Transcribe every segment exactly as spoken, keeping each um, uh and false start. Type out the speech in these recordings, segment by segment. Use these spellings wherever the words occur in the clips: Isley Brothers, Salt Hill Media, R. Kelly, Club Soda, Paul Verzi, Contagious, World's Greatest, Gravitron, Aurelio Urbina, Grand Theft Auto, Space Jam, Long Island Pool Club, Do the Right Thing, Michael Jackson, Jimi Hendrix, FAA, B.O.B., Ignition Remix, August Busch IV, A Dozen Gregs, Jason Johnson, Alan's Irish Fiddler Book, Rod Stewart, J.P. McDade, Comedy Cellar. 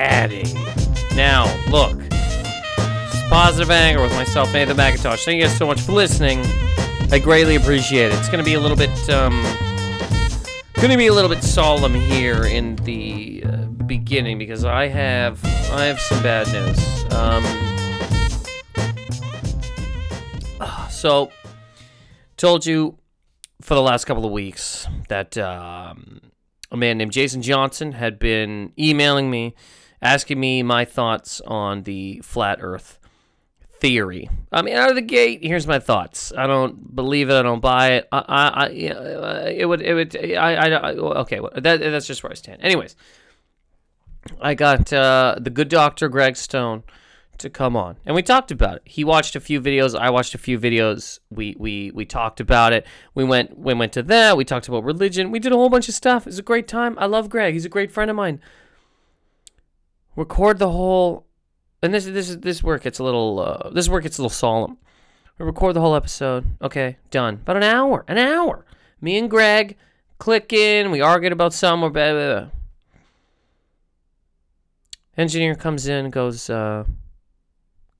adding. Now, look. This is Positive Anger with myself, Nathan McIntosh. Thank you guys so much for listening. I greatly appreciate it. It's going to be a little bit, um... going to be a little bit solemn here in the uh, beginning, because I have... I have some bad news. Um... So... Told you for the last couple of weeks that um, a man named Jason Johnson had been emailing me, asking me my thoughts on the flat earth theory. I mean, out of the gate, here's my thoughts. I don't believe it. I don't buy it. I, I, I it would, it would, I, I, I okay, well, that, that's just where I stand. Anyways, I got uh, the good doctor, Greg Stone, to come on, and we talked about it. He watched a few videos, I watched a few videos, we we we talked about it, we went we went to that, we talked about religion, we did a whole bunch of stuff. It was a great time. I love Greg, he's a great friend of mine. Record the whole, and this this this work gets a little uh, this work gets a little solemn. We record the whole episode, okay, done. About an hour, an hour. Me and Greg clicking, we argued about something, or blah, blah, blah. Engineer comes in and goes, uh,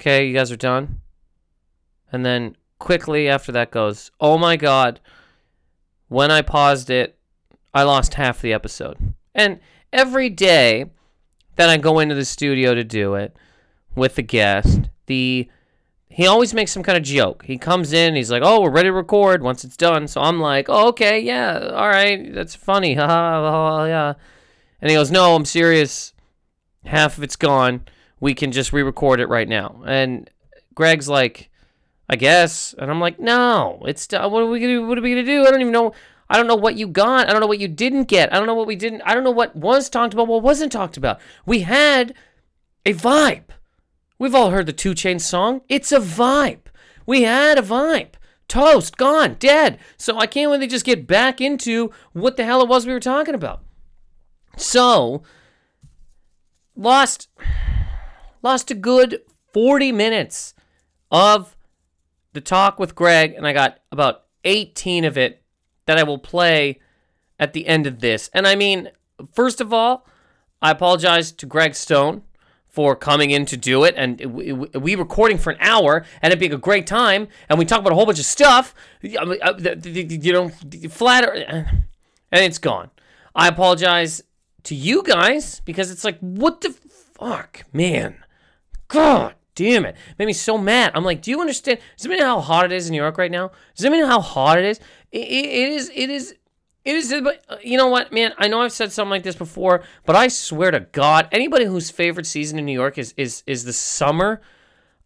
okay, you guys are done. And then quickly after that goes, oh my God, when I paused it, I lost half the episode. And every day that I go into the studio to do it with the guest, the he always makes some kind of joke. He comes in, he's like, oh, we're ready to record once it's done. So I'm like, oh, okay, yeah, all right, that's funny. Ha ha, yeah. And he goes, no, I'm serious. Half of it's gone. We can just re-record it right now. And Greg's like, I guess. And I'm like, no, it's t- what are we gonna do? What are we gonna do? I don't even know. I don't know what you got. I don't know what you didn't get. I don't know what we didn't. I don't know what was talked about. What wasn't talked about. We had a vibe. We've all heard the two Chainz song. It's a vibe. We had a vibe. Toast, gone, dead. So I can't really just get back into what the hell it was we were talking about. So lost. Lost a good forty minutes of the talk with Greg, and I got about eighteen of it that I will play at the end of this. And I mean, first of all, I apologize to Greg Stone for coming in to do it, and we recording for an hour, and it being a great time, and we talk about a whole bunch of stuff, you know, flat, and it's gone. I apologize to you guys, because it's like, what the fuck, man. God damn it. Made me so mad. I'm like, do you understand? Does anybody know how hot it is in New York right now? Does anybody know how hot it is? It, it, it is, it is, it is, you know what, man? I know I've said something like this before, but I swear to God, anybody whose favorite season in New York is, is, is the summer.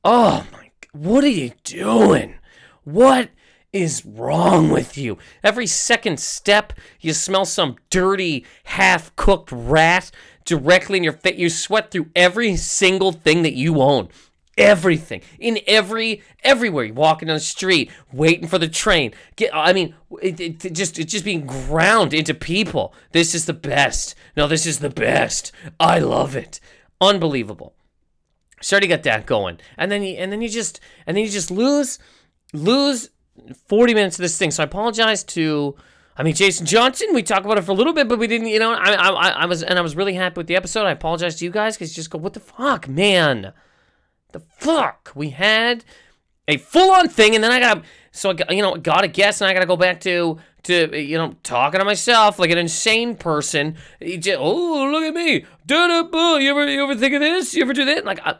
Oh my, what are you doing? What is wrong with you? Every second step, you smell some dirty, half-cooked rat directly in your face. You sweat through every single thing that you own. Everything. In every, everywhere. You're walking down the street, waiting for the train. Get, I mean, it, it, it just, it just being ground into people. This is the best. No, this is the best. I love it. Unbelievable. So already got that going. And then you, and then you just, and then you just lose, lose forty minutes of this thing. So I apologize to, I mean, Jason Johnson, we talked about it for a little bit, but we didn't, you know, I I, I was, and I was really happy with the episode. I apologize to you guys, because you just go, what the fuck, man? The fuck? We had a full-on thing, and then I gotta, so I got, you know, got a guest, and I gotta go back to, to, you know, talking to myself like an insane person. Just, oh, look at me. Da-da-boo. You ever, you ever think of this? You ever do that? Like, I,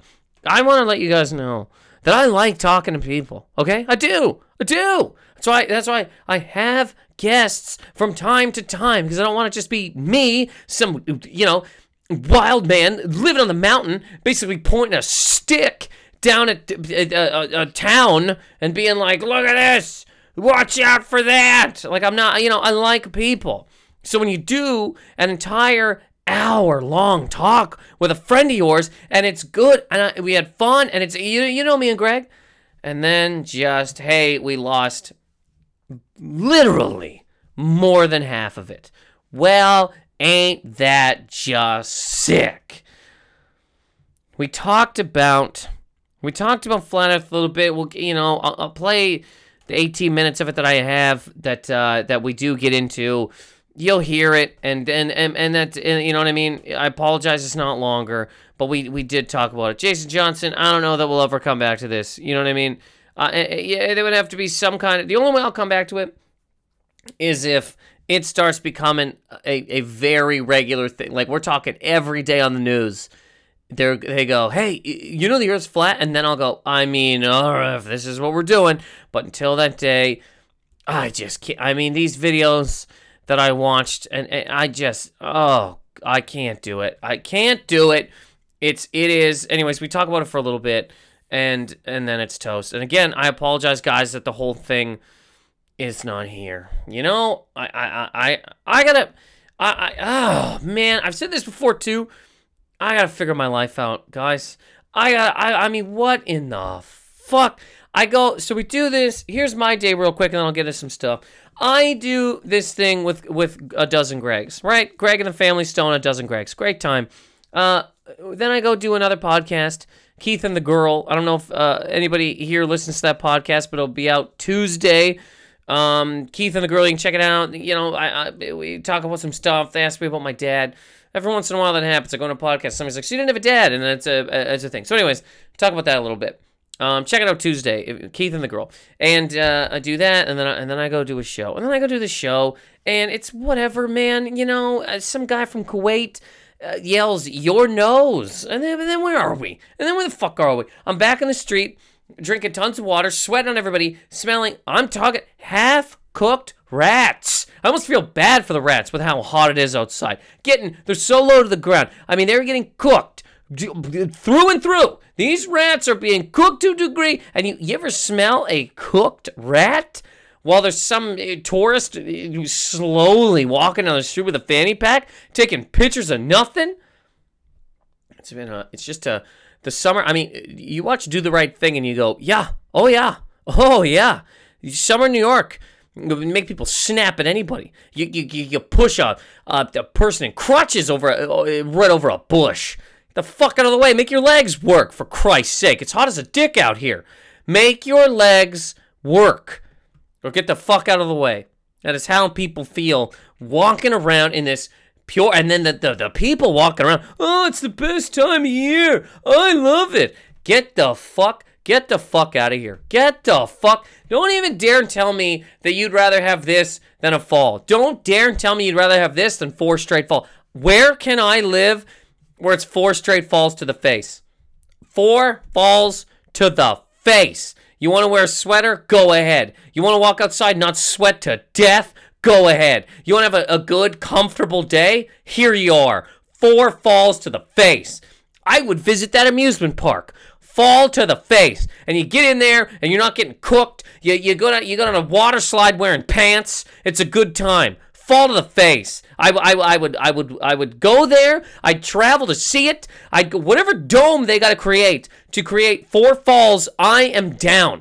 I want to let you guys know that I like talking to people, okay? I do. I do. That's why, that's why I have guests from time to time, because I don't want to just be me, some, you know, wild man living on the mountain, basically pointing a stick down at a, a, a town and being like, look at this, watch out for that. Like, I'm not, you know, I like people. So when you do an entire hour long talk with a friend of yours, and it's good, and I, we had fun, and it's, you, you know, me and Greg, and then just, hey, we lost literally more than half of it. Well, ain't that just sick? We talked about, we talked about Flat Earth a little bit. We'll, you know, I'll, I'll play the eighteen minutes of it that I have that uh, that we do get into You'll hear it, and and and, and that and, you know what I mean. I apologize; it's not longer, but we we did talk about it. Jason Johnson, I don't know that we'll ever come back to this. You know what I mean? Uh, yeah, there would have to be some kind of. The only way I'll come back to it is if it starts becoming a, a very regular thing. Like we're talking every day on the news. They they go, hey, you know the Earth's flat, and then I'll go. I mean, all right, if this is what we're doing. But until that day, I just can't. I mean, these videos that I watched, and, and I just, oh, I can't do it. I can't do it. It's, it is, anyways, we talk about it for a little bit, and and then it's toast. And again, I apologize, guys, that the whole thing is not here. You know, I, I, I, I gotta, I, I, oh, man, I've said this before, too. I gotta figure my life out, guys. I gotta, I, I mean, what in the fuck? I go, so we do this, here's my day real quick, and then I'll get into some stuff. I do this thing with, with A Dozen Gregs, right? Greg and the Family Stone, A Dozen Gregs. Great time. Uh, then I go do another podcast, Keith and the Girl. I don't know if uh, anybody here listens to that podcast, but it'll be out Tuesday. Um, Keith and the Girl, you can check it out. You know, I, I we talk about some stuff. They ask me about my dad. Every once in a while that happens. I go on a podcast. Somebody's like, so you didn't have a dad, and that's a, that's a thing. So anyways, talk about that a little bit. Um, check it out Tuesday, Keith and the Girl, and uh, I do that, and then I, and then I go do a show, and then I go do the show, and it's whatever, man. You know, some guy from Kuwait uh, yells, "Your nose," and then, and then where are we? And then where the fuck are we? I'm back in the street, drinking tons of water, sweating on everybody, smelling. I'm talking half cooked rats. I almost feel bad for the rats with how hot it is outside. Getting they're so low to the ground. I mean, they're getting cooked through and through. These rats are being cooked to a degree, and you, you ever smell a cooked rat? While there's some uh, tourist uh, slowly walking down the street with a fanny pack, taking pictures of nothing. It's been a, it's just a, the summer, I mean, you watch Do the Right Thing, and you go, yeah, oh yeah, oh yeah. Summer in New York, make people snap at anybody. You you, you push a, a, a person in crutches over a, right over a bush. The fuck out of the way. Make your legs work, for Christ's sake. It's hot as a dick out here. Make your legs work. Or get the fuck out of the way. That is how people feel walking around in this pure... And then the, the, the people walking around, oh, it's the best time of year. I love it. Get the fuck... Get the fuck out of here. Get the fuck... Don't even dare tell me that you'd rather have this than a fall. Don't dare tell me you'd rather have this than four straight fall. Where can I live... where it's four straight falls to the face. Four falls to the face. You want to wear a sweater? Go ahead. You want to walk outside, not sweat to death? Go ahead. You want to have a, a good, comfortable day? Here you are. Four falls to the face. I would visit that amusement park. Fall to the face. And you get in there, and you're not getting cooked. You, you, go, down, you go down a water slide wearing pants. It's a good time. Fall to the face. I, I, I would I would I would go there. I'd travel to see it. I'd go, whatever dome they got to create to create four falls. I am down.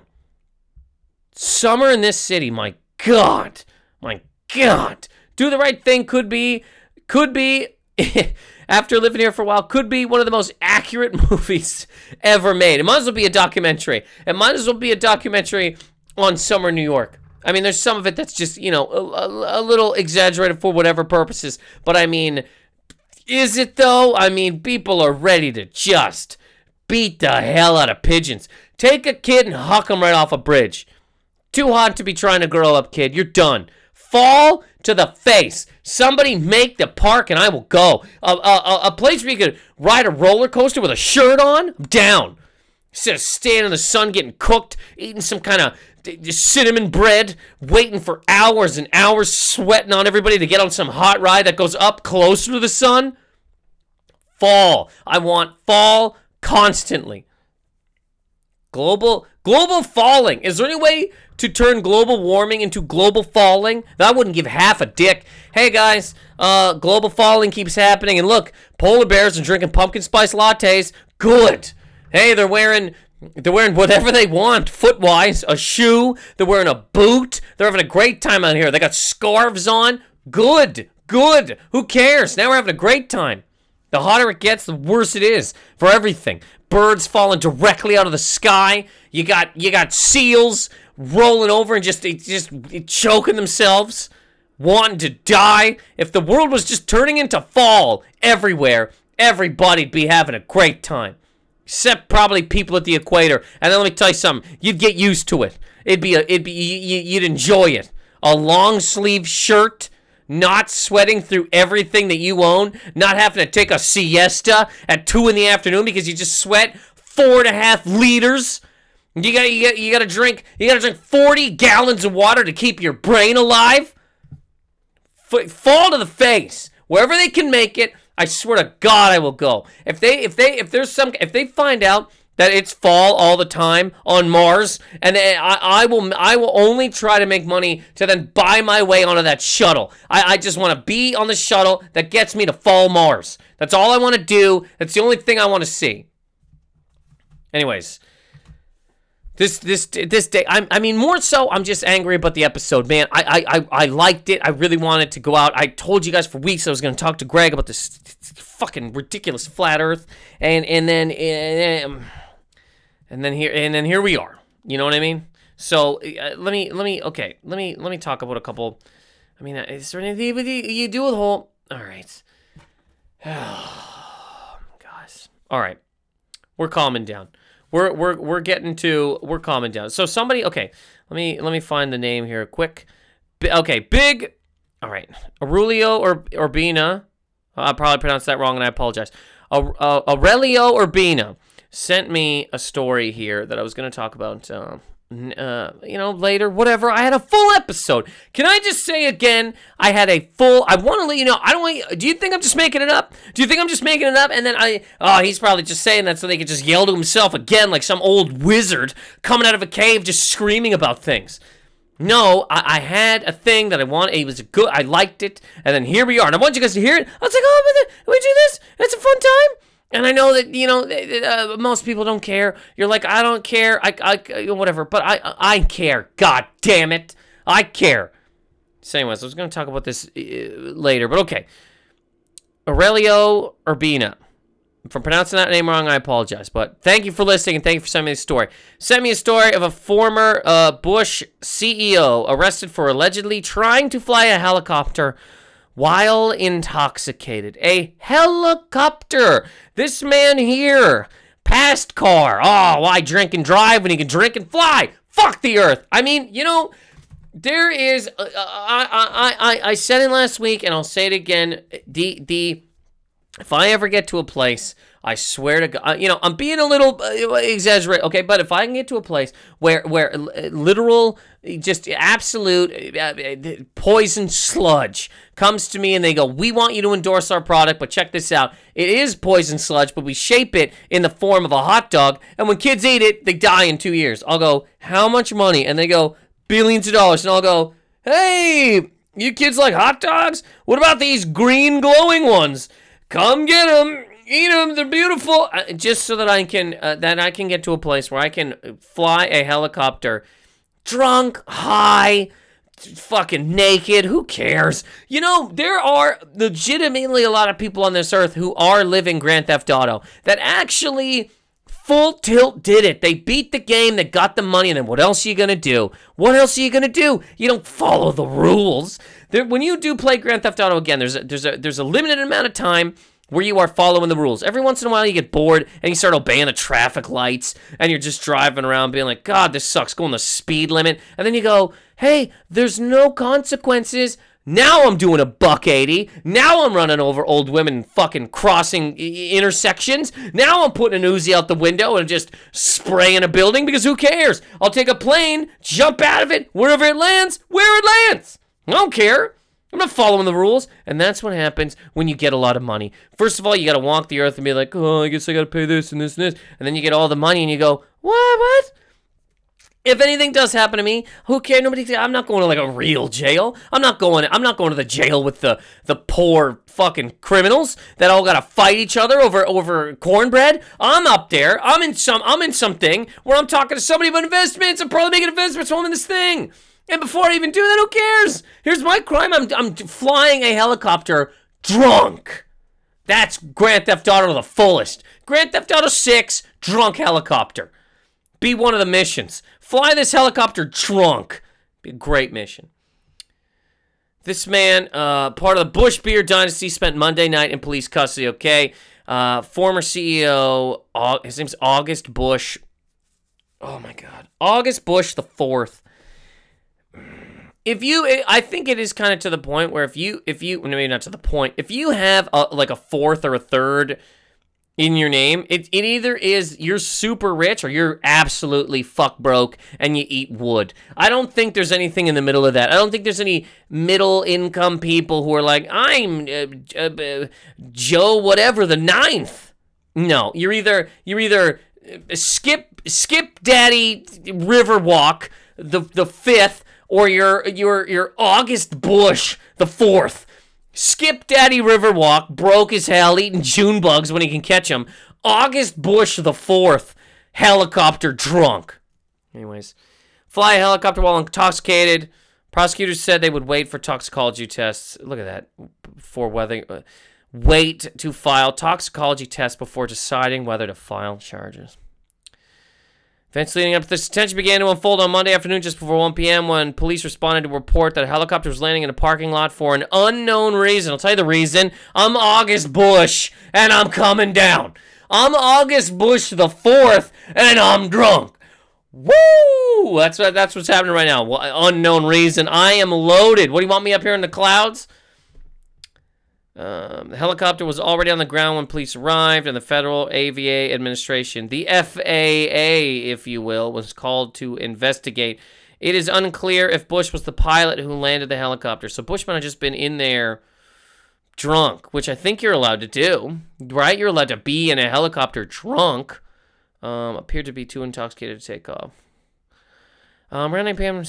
Summer in this city. My God. My God. Do the Right Thing could be could be after living here for a while could be one of the most accurate movies ever made. It might as well be a documentary. It might as well be a documentary on summer New York. I mean, there's some of it that's just, you know, a, a little exaggerated for whatever purposes. But, I mean, is it, though? I mean, people are ready to just beat the hell out of pigeons. Take a kid and huck him right off a bridge. Too hot to be trying to grow up, kid. You're done. Fall to the face. Somebody make the park and I will go. A, a, a place where you could ride a roller coaster with a shirt on? I'm down. Instead of staying in the sun, getting cooked, eating some kind of... cinnamon bread, waiting for hours and hours, sweating on everybody to get on some hot ride that goes up closer to the sun. Fall. I want fall constantly. Global global falling. Is there any way to turn global warming into global falling? I wouldn't give half a dick. Hey guys, uh, global falling keeps happening, and look, polar bears are drinking pumpkin spice lattes. Good. Hey, they're wearing... They're wearing whatever they want, foot-wise, a shoe, they're wearing a boot, they're having a great time out here, they got scarves on, good, good, who cares, now we're having a great time. The hotter it gets, the worse it is for everything. Birds falling directly out of the sky, you got you got seals rolling over and just, just choking themselves. wanting to die. If the world was just turning into fall everywhere, everybody'd be having a great time. Except probably people at the equator. And then let me tell you something. You'd get used to it. It'd be, a, it'd be you, you'd enjoy it. A long sleeve shirt, not sweating through everything that you own, not having to take a siesta at two in the afternoon because you just sweat four and a half liters. You got you got you got to drink you got to drink forty gallons of water to keep your brain alive. F- fall to the face wherever they can make it. I swear to God, I will go. If they, if they, if there's some, if they find out that it's fall all the time on Mars, and I, I will, I will only try to make money to then buy my way onto that shuttle. I, I just want to be on the shuttle that gets me to fall Mars. That's all I want to do. That's the only thing I want to see. Anyways, this, this, this day, I, I mean, more so, I'm just angry about the episode, man. I, I, I, I liked it. I really wanted to go out. I told you guys for weeks I was going to talk to Greg about this fucking ridiculous flat Earth, and and then and then, and then here and then here we are. You know what I mean? So uh, let me let me okay let me let me talk about a couple. I mean, is there anything with you, you do with whole? All right. Oh, gosh. All right. We're calming down. We're we're we're getting to we're calming down. So somebody, okay, let me let me find the name here quick. B- okay, big. All right, Aurelio Ur- Urbina. I probably pronounced that wrong, and I apologize. Aur- uh, Aurelio Urbina sent me a story here that I was going to talk about, uh, uh, you know, later, whatever. I had a full episode. Can I just say again, I had a full, I want to let you know, I don't want, do you think I'm just making it up? Do you think I'm just making it up? And then I, oh, he's probably just saying that so they could just yell to himself again like some old wizard coming out of a cave just screaming about things. No, I, I had a thing that I wanted. It was good. I liked it. And then here we are. And I want you guys to hear it. I was like, oh, we do this. It's a fun time. And I know that, you know, uh, most people don't care. You're like, I don't care. I, I, whatever. But I, I care. God damn it. I care. So anyways, I was going to talk about this uh, later. But okay. Aurelio Urbina. If I'm pronouncing that name wrong, I apologize. But thank you for listening, and thank you for sending me this story. Send me a story of a former uh, Bush C E O arrested for allegedly trying to fly a helicopter while intoxicated. A helicopter! This man here, past car. Oh, why drink and drive when he can drink and fly? Fuck the earth. I mean, you know, there is... Uh, I, I, I, I said it last week, and I'll say it again. The... the If I ever get to a place, I swear to God, you know, I'm being a little uh, exaggerated, okay, but if I can get to a place where, where literal, just absolute uh, poison sludge comes to me and they go, we want you to endorse our product, but check this out. It is poison sludge, but we shape it in the form of a hot dog, and when kids eat it, they die in two years. I'll go, how much money? And they go, billions of dollars. And I'll go, hey, you kids like hot dogs? What about these green glowing ones? Come get them, eat them, they're beautiful. Uh, just so that I can uh, that I can get to a place where I can fly a helicopter, drunk, high, fucking naked, who cares? You know, there are legitimately a lot of people on this earth who are living Grand Theft Auto that actually full tilt did it. They beat the game, they got the money, and then what else are you going to do? What else are you going to do? You don't follow the rules. There, when you do play Grand Theft Auto again, there's a, there's a there's a limited amount of time where you are following the rules. Every once in a while, you get bored and you start obeying the traffic lights, and you're just driving around being like, God, this sucks, going the speed limit, and then you go, hey, there's no consequences. Now I'm doing a buck eighty. Now I'm running over old women fucking crossing intersections. Now I'm putting an Uzi out the window and just spraying a building because who cares? I'll take a plane, jump out of it, wherever it lands, where it lands. I don't care. I'm not following the rules. And that's what happens when you get a lot of money. First of all, you got to walk the earth and be like, oh, I guess I got to pay this and this and this. And then you get all the money and you go, what, what? If anything does happen to me, who cares? Nobody. I'm not going to like a real jail. I'm not going. I'm not going to the jail with the, the poor fucking criminals that all gotta fight each other over over cornbread. I'm up there. I'm in some. I'm in something where I'm talking to somebody about investments. I'm probably making investments. So I'm in this thing. And before I even do that, who cares? Here's my crime. I'm I'm flying a helicopter drunk. That's Grand Theft Auto to the fullest. Grand Theft Auto six, drunk helicopter. Be one of the missions. Fly this helicopter drunk. Be a great mission. This man, uh, part of the Busch beer dynasty, spent Monday night in police custody, okay? Uh, former C E O, his name's August Busch. Oh, my God. August Busch the fourth. If you, I think it is kind of to the point where if you, if you, maybe not to the point, if you have a, like a fourth or a third in your name, it, it either is you're super rich or you're absolutely fuck broke and you eat wood. I don't think there's anything in the middle of that. I don't think there's any middle income people who are like, I'm uh, uh, Joe whatever the ninth. No, you're either, you're either skip, skip daddy Riverwalk, the, the fifth, or your your your August Busch the fourth, skip daddy Riverwalk, broke as hell, eating June bugs when he can catch them. August Busch the fourth, helicopter drunk. Anyways, fly a helicopter while intoxicated. Prosecutors said they would wait for toxicology tests. Look at that. For whether uh, wait to file toxicology tests before deciding whether to file charges. Events leading up to this detention began to unfold on Monday afternoon just before one p.m. when police responded to a report that a helicopter was landing in a parking lot for an unknown reason. I'll tell you the reason. I'm August Busch, and I'm coming down. I'm August Busch the fourth, and I'm drunk. Woo! That's what, that's what's happening right now. Well, unknown reason. I am loaded. What, do you want me up here in the clouds? Um, the helicopter was already on the ground when police arrived, and the Federal A V A Administration, the F A A, if you will, was called to investigate. It is unclear if Busch was the pilot who landed the helicopter. So Busch might have just been in there drunk, which I think you're allowed to do, right? You're allowed to be in a helicopter drunk. Um, appeared to be too intoxicated to take off. Um, around nine p.m.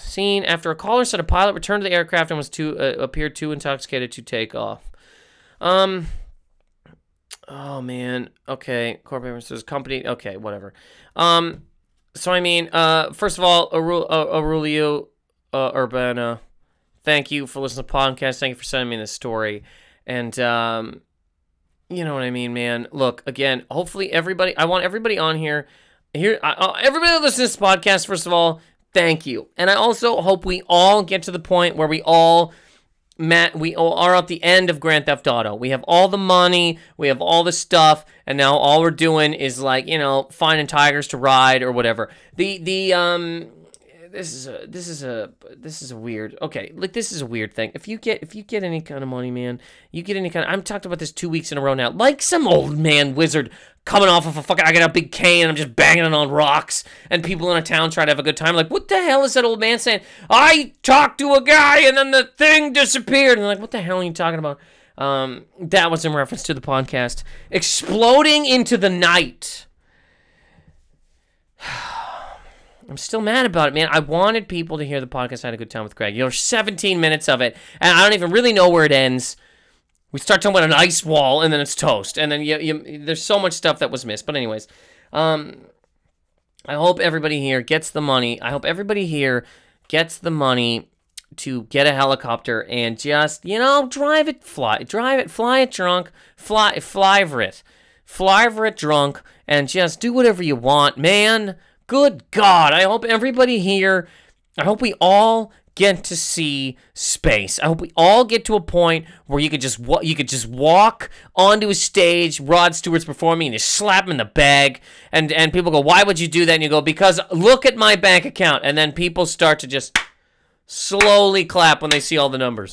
scene after a caller said a pilot returned to the aircraft and was too uh, appeared too intoxicated to take off. Um. Oh man. Okay. Corporate says company. Okay. Whatever. Um. So I mean, uh, first of all, Aurelio uh, Urbina, thank you for listening to the podcast. Thank you for sending me this story, and um, you know what I mean, man. Look again. Hopefully, everybody. I want everybody on here. Here, uh, everybody that listens to this podcast, first of all, thank you. And I also hope we all get to the point where we all, Matt, we all are at the end of Grand Theft Auto. We have all the money, we have all the stuff, and now all we're doing is like, you know, finding tigers to ride or whatever. The the um, this is a this is a this is a weird. Okay, like this is a weird thing. If you get if you get any kind of money, man, you get any kind of. I'm talking about this two weeks in a row now, like some old man wizard. Coming off of a fucking, I got a big cane and I'm just banging it on rocks. And people in a town try to have a good time. Like, what the hell is that old man saying? I talked to a guy and then the thing disappeared. And they're like, what the hell are you talking about? Um, that was in reference to the podcast. Exploding into the night. I'm still mad about it, man. I wanted people to hear the podcast. I had a good time with Greg. You know, seventeen minutes of it. And I don't even really know where it ends. We start talking about an ice wall, and then it's toast. And then you, you, there's so much stuff that was missed. But anyways, um, I hope everybody here gets the money. I hope everybody here gets the money to get a helicopter and just, you know, drive it, fly, drive it, fly it drunk, fly, fly over it, fly over it drunk, and just do whatever you want, man. Good God. I hope everybody here, I hope we all get to see space. I hope we all get to a point where you could just wa- you could just walk onto a stage, Rod Stewart's performing, and you slap him in the bag, and, and people go, why would you do that? And you go, because look at my bank account. And then people start to just slowly clap when they see all the numbers.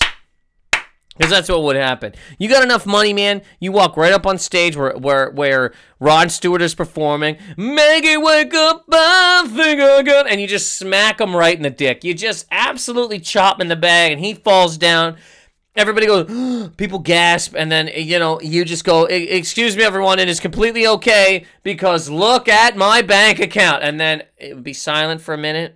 Because that's what would happen. You got enough money, man. You walk right up on stage where where, where Rod Stewart is performing. Make it wake up, I think I got... And you just smack him right in the dick. You just absolutely chop him in the bag, and he falls down. Everybody goes, oh, people gasp, and then, you know, you just go, excuse me, everyone, it is completely okay, because look at my bank account. And then it would be silent for a minute.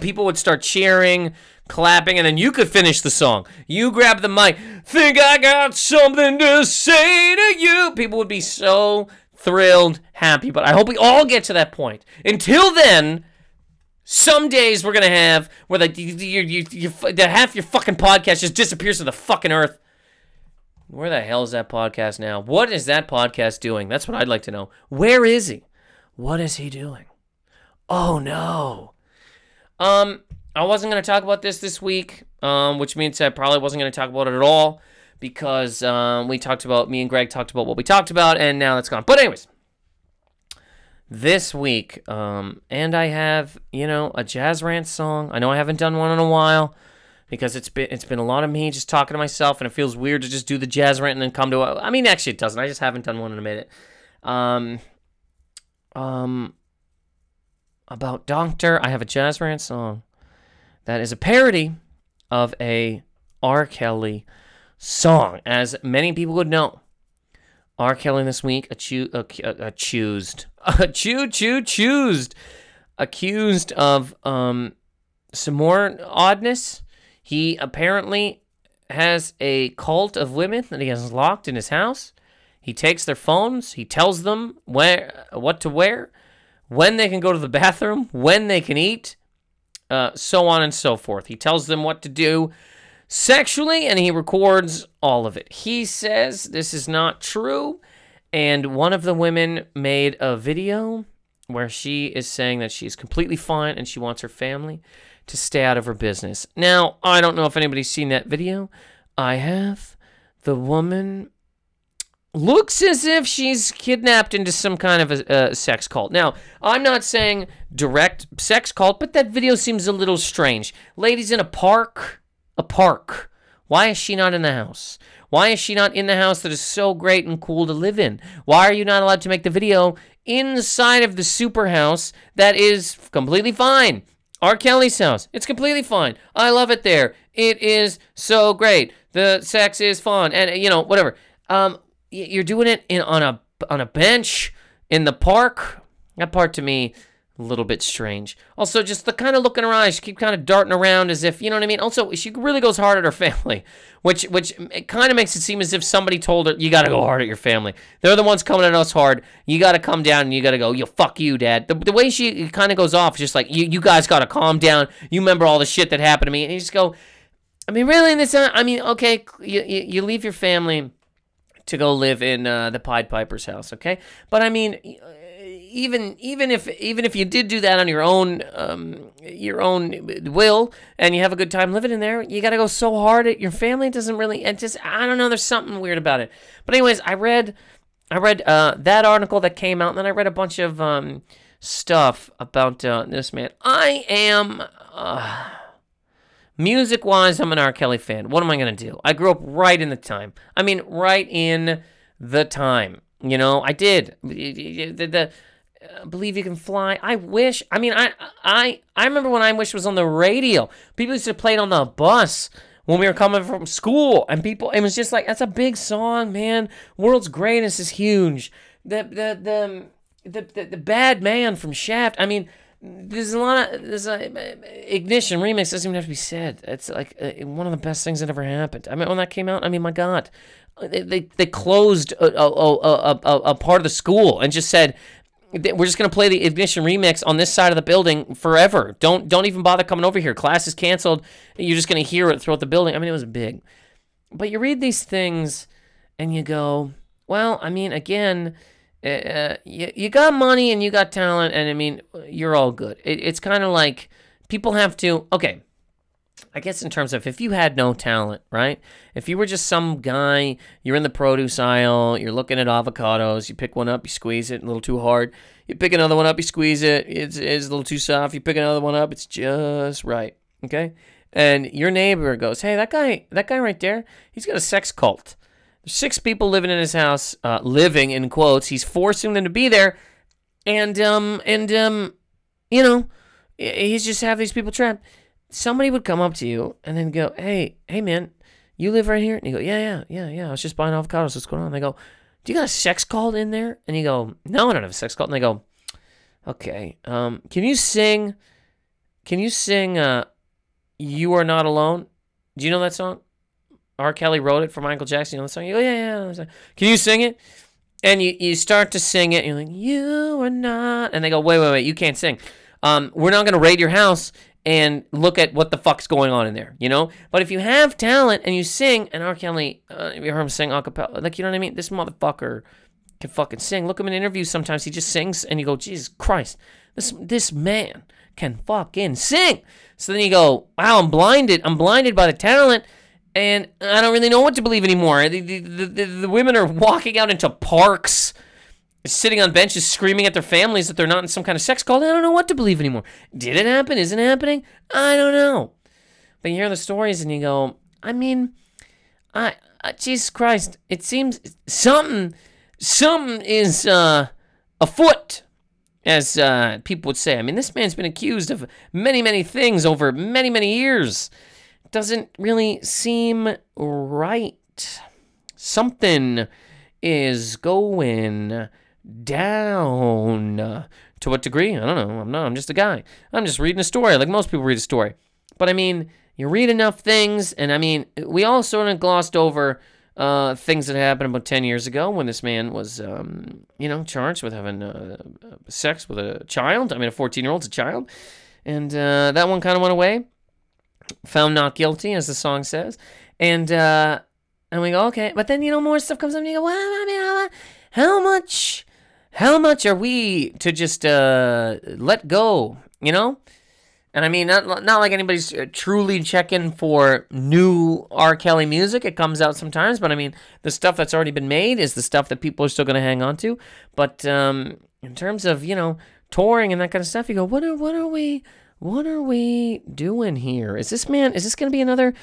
People would start cheering, clapping, and then you could finish the song. You grab the mic. Think I got something to say to you. People would be so thrilled, happy. But I hope we all get to that point. Until then, some days we're gonna have where the, you, you, you, the half your fucking podcast just disappears to the fucking earth. Where the hell is that podcast now? What is that podcast doing? That's what I'd like to know. Where is he? What is he doing? Oh no. Um, I wasn't going to talk about this this week, um, which means I probably wasn't going to talk about it at all because um, we talked about, me and Greg talked about what we talked about, and now it's gone. But anyways, this week, um, and I have, you know, a Jazz Rant song. I know I haven't done one in a while because it's been it's been a lot of me just talking to myself, and it feels weird to just do the Jazz Rant and then come to a, I mean, actually it doesn't. I just haven't done one in a minute. Um, um, about Doctor, I have a Jazz Rant song that is a parody of a R. Kelly song. As many people would know, R. Kelly this week accu- accu- accused, choo choo choosed, accused of um some more oddness. He apparently has a cult of women that he has locked in his house. He takes their phones. He tells them where, what to wear, when they can go to the bathroom, when they can eat, uh, so on and so forth. He tells them what to do sexually, and he records all of it. He says this is not true, and one of the women made a video where she is saying that she's completely fine and she wants her family to stay out of her business. Now, I don't know if anybody's seen that video. I have. The woman looks as if she's kidnapped into some kind of a, a sex cult. Now, I'm not saying direct sex cult, but that video seems a little strange. Ladies in a park, a park. Why is she not in the house? Why is she not in the house that is so great and cool to live in? Why are you not allowed to make the video inside of the super house that is completely fine? R. Kelly's house. It's completely fine. I love it there. It is so great. The sex is fun, and, you know, whatever. Um, you're doing it in on a on a bench in the park. That part to me, a little bit strange. Also, just the kind of look in her eyes, she keep kind of darting around as if, you know what I mean? Also, she really goes hard at her family, which which it kind of makes it seem as if somebody told her, you got to go hard at your family. They're the ones coming at us hard. You got to come down and you got to go, yo, fuck you, Dad. The, the way she kind of goes off is just like, you you guys got to calm down. You remember all the shit that happened to me. And you just go, I mean, really? This, I mean, okay, you, you, you leave your family to go live in uh, the Pied Piper's house, okay? But I mean, even even if even if you did do that on your own um, your own will, and you have a good time living in there, you got to go so hard at your family. It doesn't really, it just, I don't know. There's something weird about it. But anyways, I read I read uh, that article that came out, and then I read a bunch of um, stuff about uh, this man. I am uh, music wise, I'm an R. Kelly fan. What am I gonna do? I grew up right in the time. I mean, right in the time. You know, I did the. the Uh, Believe You Can Fly. I Wish. I mean, I I I remember when I Wish was on the radio. People used to play it on the bus when we were coming from school, and people, it was just like, that's a big song, man. World's Greatest is huge. The the the the the, the Bad Man from Shaft. I mean, there's a lot of there's a Ignition Remix doesn't even have to be said. It's like uh, one of the best things that ever happened. I mean, when that came out, I mean, my God, they they, they closed a a, a a a part of the school and just said, we're just going to play the Ignition Remix on this side of the building forever. Don't don't even bother coming over here. Class is canceled. You're just going to hear it throughout the building. I mean, it was big. But you read these things and you go, well, I mean, again, uh, you, you got money and you got talent, and, I mean, you're all good. It, it's kind of like people have to, okay, I guess in terms of if you had no talent, right? If you were just some guy, you're in the produce aisle, you're looking at avocados, you pick one up, you squeeze it a little too hard, you pick another one up, you squeeze it, it's, it's a little too soft, you pick another one up, it's just right, okay? And your neighbor goes, hey, that guy, that guy right there, he's got a sex cult. There's six people living in his house, uh, living in quotes, he's forcing them to be there, and, um, and, um, you know, he's just have these people trapped. Somebody would come up to you and then go, hey, hey, man, you live right here? And you go, yeah, yeah, yeah, yeah, I was just buying avocados. What's going on? And they go, do you got a sex cult in there? And you go, no, I don't have a sex cult. And they go, okay, um, can you sing, can you sing uh, You Are Not Alone? Do you know that song? R. Kelly wrote it for Michael Jackson. You know that song? You go, yeah, yeah. Can you sing it? And you, you start to sing it, and you're like, you are not. And they go, wait, wait, wait, you can't sing. Um, we're not going to raid your house and look at what the fuck's going on in there, you know? But if you have talent and you sing, and R. Kelly, uh, you heard him sing a cappella, like, you know what I mean? This motherfucker can fucking sing. Look at him in interviews sometimes. He just sings and you go, Jesus Christ, this this man can fucking sing. So then you go, wow, I'm blinded. I'm blinded by the talent. And I don't really know what to believe anymore. The, the, the, the women are walking out into parks, sitting on benches, screaming at their families that they're not in some kind of sex cult. I don't know what to believe anymore. Did it happen? Is it happening? I don't know. But you hear the stories and you go, I mean, I, I Jesus Christ, it seems something, something is uh, afoot, as uh, people would say. I mean, this man's been accused of many, many things over many, many years. Doesn't really seem right. Something is going down. To what degree? I don't know. I'm not. I'm just a guy. I'm just reading a story, like most people read a story. But I mean, you read enough things, and I mean, we all sort of glossed over uh, things that happened about ten years ago when this man was, um, you know, charged with having uh, sex with a child. I mean, a fourteen-year-old's a child, and uh, that one kind of went away. Found not guilty, as the song says, and uh, and we go, okay, but then, you know, more stuff comes up, and you go, well, I mean, how much, how much are we to just uh, let go, you know? And I mean, not not like anybody's truly checking for new R. Kelly music. It comes out sometimes, but I mean, the stuff that's already been made is the stuff that people are still going to hang on to. But um, in terms of, you know, touring and that kind of stuff, you go, what are what are we? What are we doing here? Is this man, is this going to be another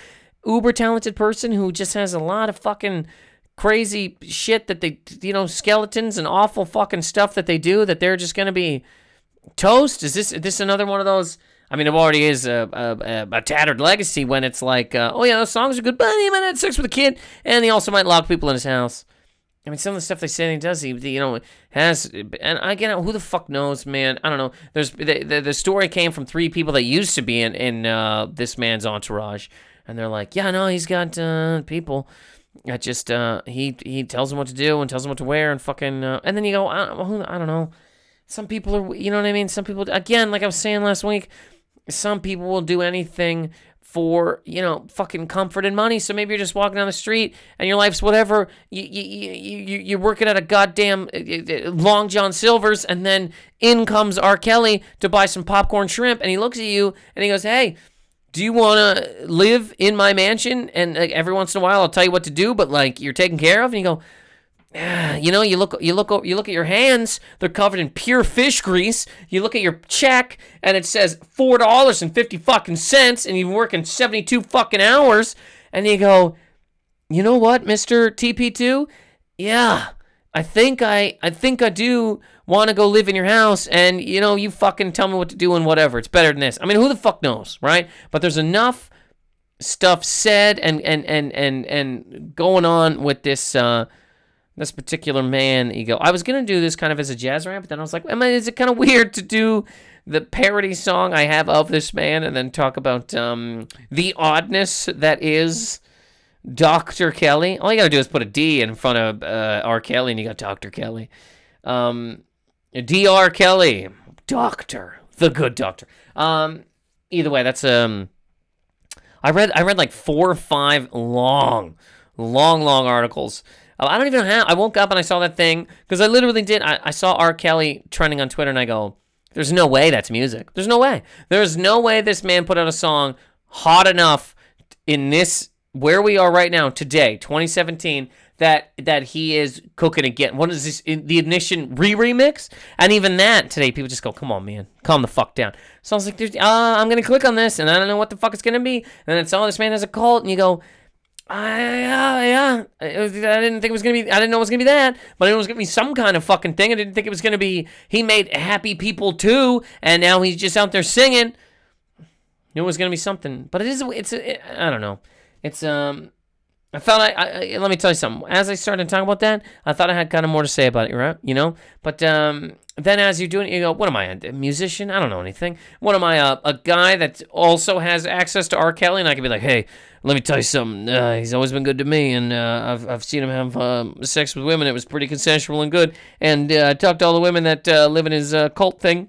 uber-talented person who just has a lot of fucking crazy shit that they, you know, skeletons and awful fucking stuff that they do that they're just going to be toast? Is this is this another one of those, I mean, it already is a, a, a, a tattered legacy when it's like, uh, oh yeah, those songs are good, but he might have sex with a kid, and he also might lock people in his house. I mean, some of the stuff they say he does, he, you know, has, and again, who the fuck knows, man? I don't know. There's the, the, the story came from three people that used to be in, in uh, this man's entourage, and they're like, yeah, no, he's got uh, people that just, uh, he he tells them what to do and tells them what to wear and fucking, uh, and then you go, I, I don't know. Some people are, you know what I mean? Some people, again, like I was saying last week, some people will do anything for, you know, fucking comfort and money. So maybe you're just walking down the street and your life's whatever. You, you, you, you, you're working at a goddamn Long John Silver's, and then in comes R. Kelly to buy some popcorn shrimp, and he looks at you and he goes, hey, do you want to live in my mansion? And like, every once in a while I'll tell you what to do, but like you're taken care of. And you go, ah, you know, you look, you look, you look at your hands, they're covered in pure fish grease. You look at your check and it says four dollars and fifty fucking cents, and you've been working seventy-two fucking hours, and you go, you know what, Mister T P two? Yeah, I think I, I think I do want to go live in your house, and you know, you fucking tell me what to do and whatever. It's better than this. I mean, who the fuck knows, right? But there's enough stuff said and, and, and, and, and going on with this, uh, this particular man ego. I was going to do this kind of as a jazz rant, but then I was like, well, is it kind of weird to do the parody song I have of this man and then talk about um, the oddness that is Doctor Kelly? All you got to do is put a D in front of uh, R. Kelly, and you got Doctor Kelly. Um, D R Kelly. Doctor. The good doctor. Um, either way, that's... Um, I read, I read like four or five long, long, long articles. I don't even know how. I woke up and I saw that thing, because I literally did. I, I saw R. Kelly trending on Twitter, and I go, there's no way that's music. There's no way. There's no way this man put out a song hot enough in this, where we are right now, today, twenty seventeen, that that he is cooking again. What is this, the Ignition re-remix? And even that, today, people just go, come on, man. Calm the fuck down. So I was like, uh, I'm going to click on this, and I don't know what the fuck it's going to be. And then it's, oh, this man has a cult, and you go, I, uh, yeah, I didn't think it was going to be, I didn't know it was going to be that, but I knew it was going to be some kind of fucking thing. I didn't think it was going to be, he made happy people too, and now he's just out there singing. I knew it was going to be something, but it is, it's, it, I don't know. It's, um, I felt like, I, I, let me tell you something. As I started talking about that, I thought I had kind of more to say about it, right? You know, but, um, then as you're doing it, you go, what am I, a musician? I don't know anything. What am I, a, a guy that also has access to R. Kelly? And I can be like, hey, let me tell you something. Uh, he's always been good to me, and uh, I've I've seen him have um, sex with women. It was pretty consensual and good. And uh, I talked to all the women that uh, live in his uh, cult thing,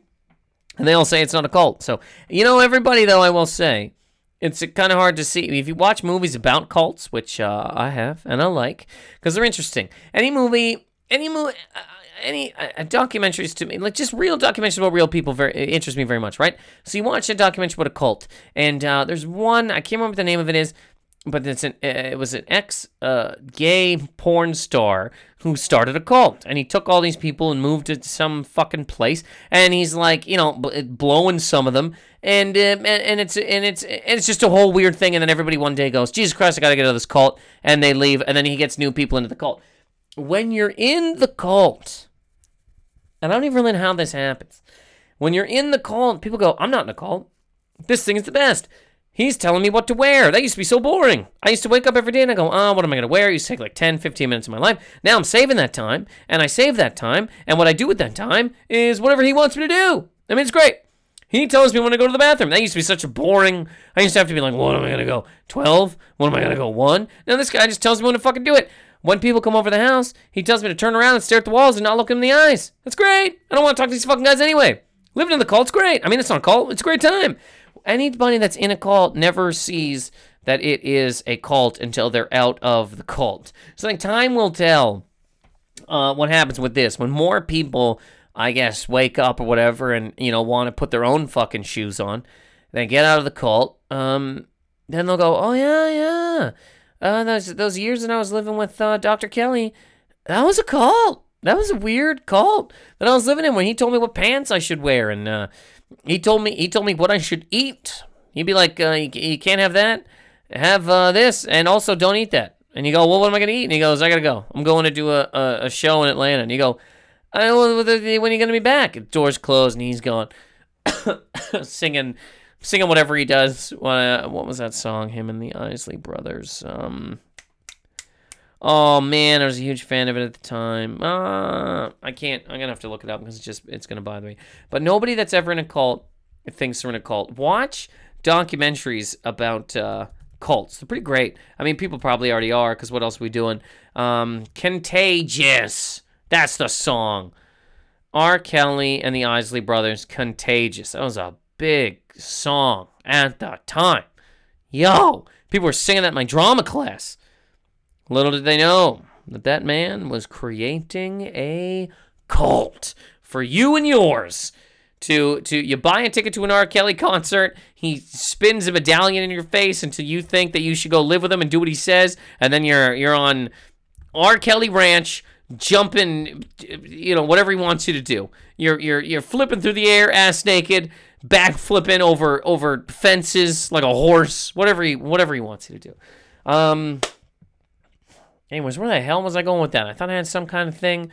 and they all say it's not a cult. So, you know, everybody, though, I will say, it's kind of hard to see. If you watch movies about cults, which uh, I have and I like, because they're interesting. Any movie any movie, uh, any uh, documentaries to me, like just real documentaries about real people, very interest me very much, right? So you watch a documentary about a cult, and uh, there's one, I can't remember what the name of it is, but it's an uh, it was an ex uh, gay porn star who started a cult, and he took all these people and moved to some fucking place, and he's like, you know, bl- blowing some of them, and, um, and and it's and it's and it's just a whole weird thing, and then everybody one day goes, Jesus Christ, I gotta get out of this cult, and they leave, and then he gets new people into the cult. When you're in the cult, and I don't even know how this happens, when you're in the cult, people go, I'm not in the cult. This thing is the best. He's telling me what to wear. That used to be so boring. I used to wake up every day and I go, oh, what am I going to wear? It used to take like ten, fifteen minutes of my life. Now I'm saving that time, and I save that time, and what I do with that time is whatever he wants me to do. I mean, it's great. He tells me when to go to the bathroom. That used to be such a boring... I used to have to be like, what am I going to go? twelve? What am I going to go? one? Now this guy just tells me when to fucking do it. When people come over the house, he tells me to turn around and stare at the walls and not look him in the eyes. That's great. I don't want to talk to these fucking guys anyway. Living in the cult's great. I mean, it's not a cult. It's a great time. Anybody that's in a cult never sees that it is a cult until they're out of the cult. So I think time will tell uh, what happens with this. When more people, I guess, wake up or whatever and, you know, want to put their own fucking shoes on, they get out of the cult, um, then they'll go, oh, yeah, yeah. Uh, those, those years that I was living with uh, Doctor Kelly, that was a cult. That was a weird cult that I was living in when he told me what pants I should wear, and uh, he told me he told me what I should eat. He'd be like, uh, you, you can't have that, have uh, this, and also don't eat that. And you go, well, what am I going to eat? And he goes, I got to go. I'm going to do a, a, a show in Atlanta. And you go, I don't know, when are you going to be back? The door's closed, and he's going, singing... Singing whatever he does. What was that song? Him and the Isley Brothers. Um, oh man, I was a huge fan of it at the time. Uh, I can't. I'm gonna have to look it up because it's just it's gonna bother me. But nobody that's ever in a cult thinks they're in a cult. Watch documentaries about uh, cults. They're pretty great. I mean, people probably already are because what else are we doing? Um, Contagious. That's the song. R. Kelly and the Isley Brothers. Contagious. That was a big song at the time. Yo, people were singing that in my drama class. Little did they know that that man was creating a cult for you and yours. To to you buy a ticket to an R. Kelly concert, he spins a medallion in your face until you think that you should go live with him and do what he says, and then you're you're on R. Kelly Ranch, jumping, you know, whatever he wants you to do. You're you're you're flipping through the air, ass naked, back flipping over over fences like a horse, whatever he whatever he wants you to do. Um anyways, where the hell was I going with that? I thought I had some kind of thing.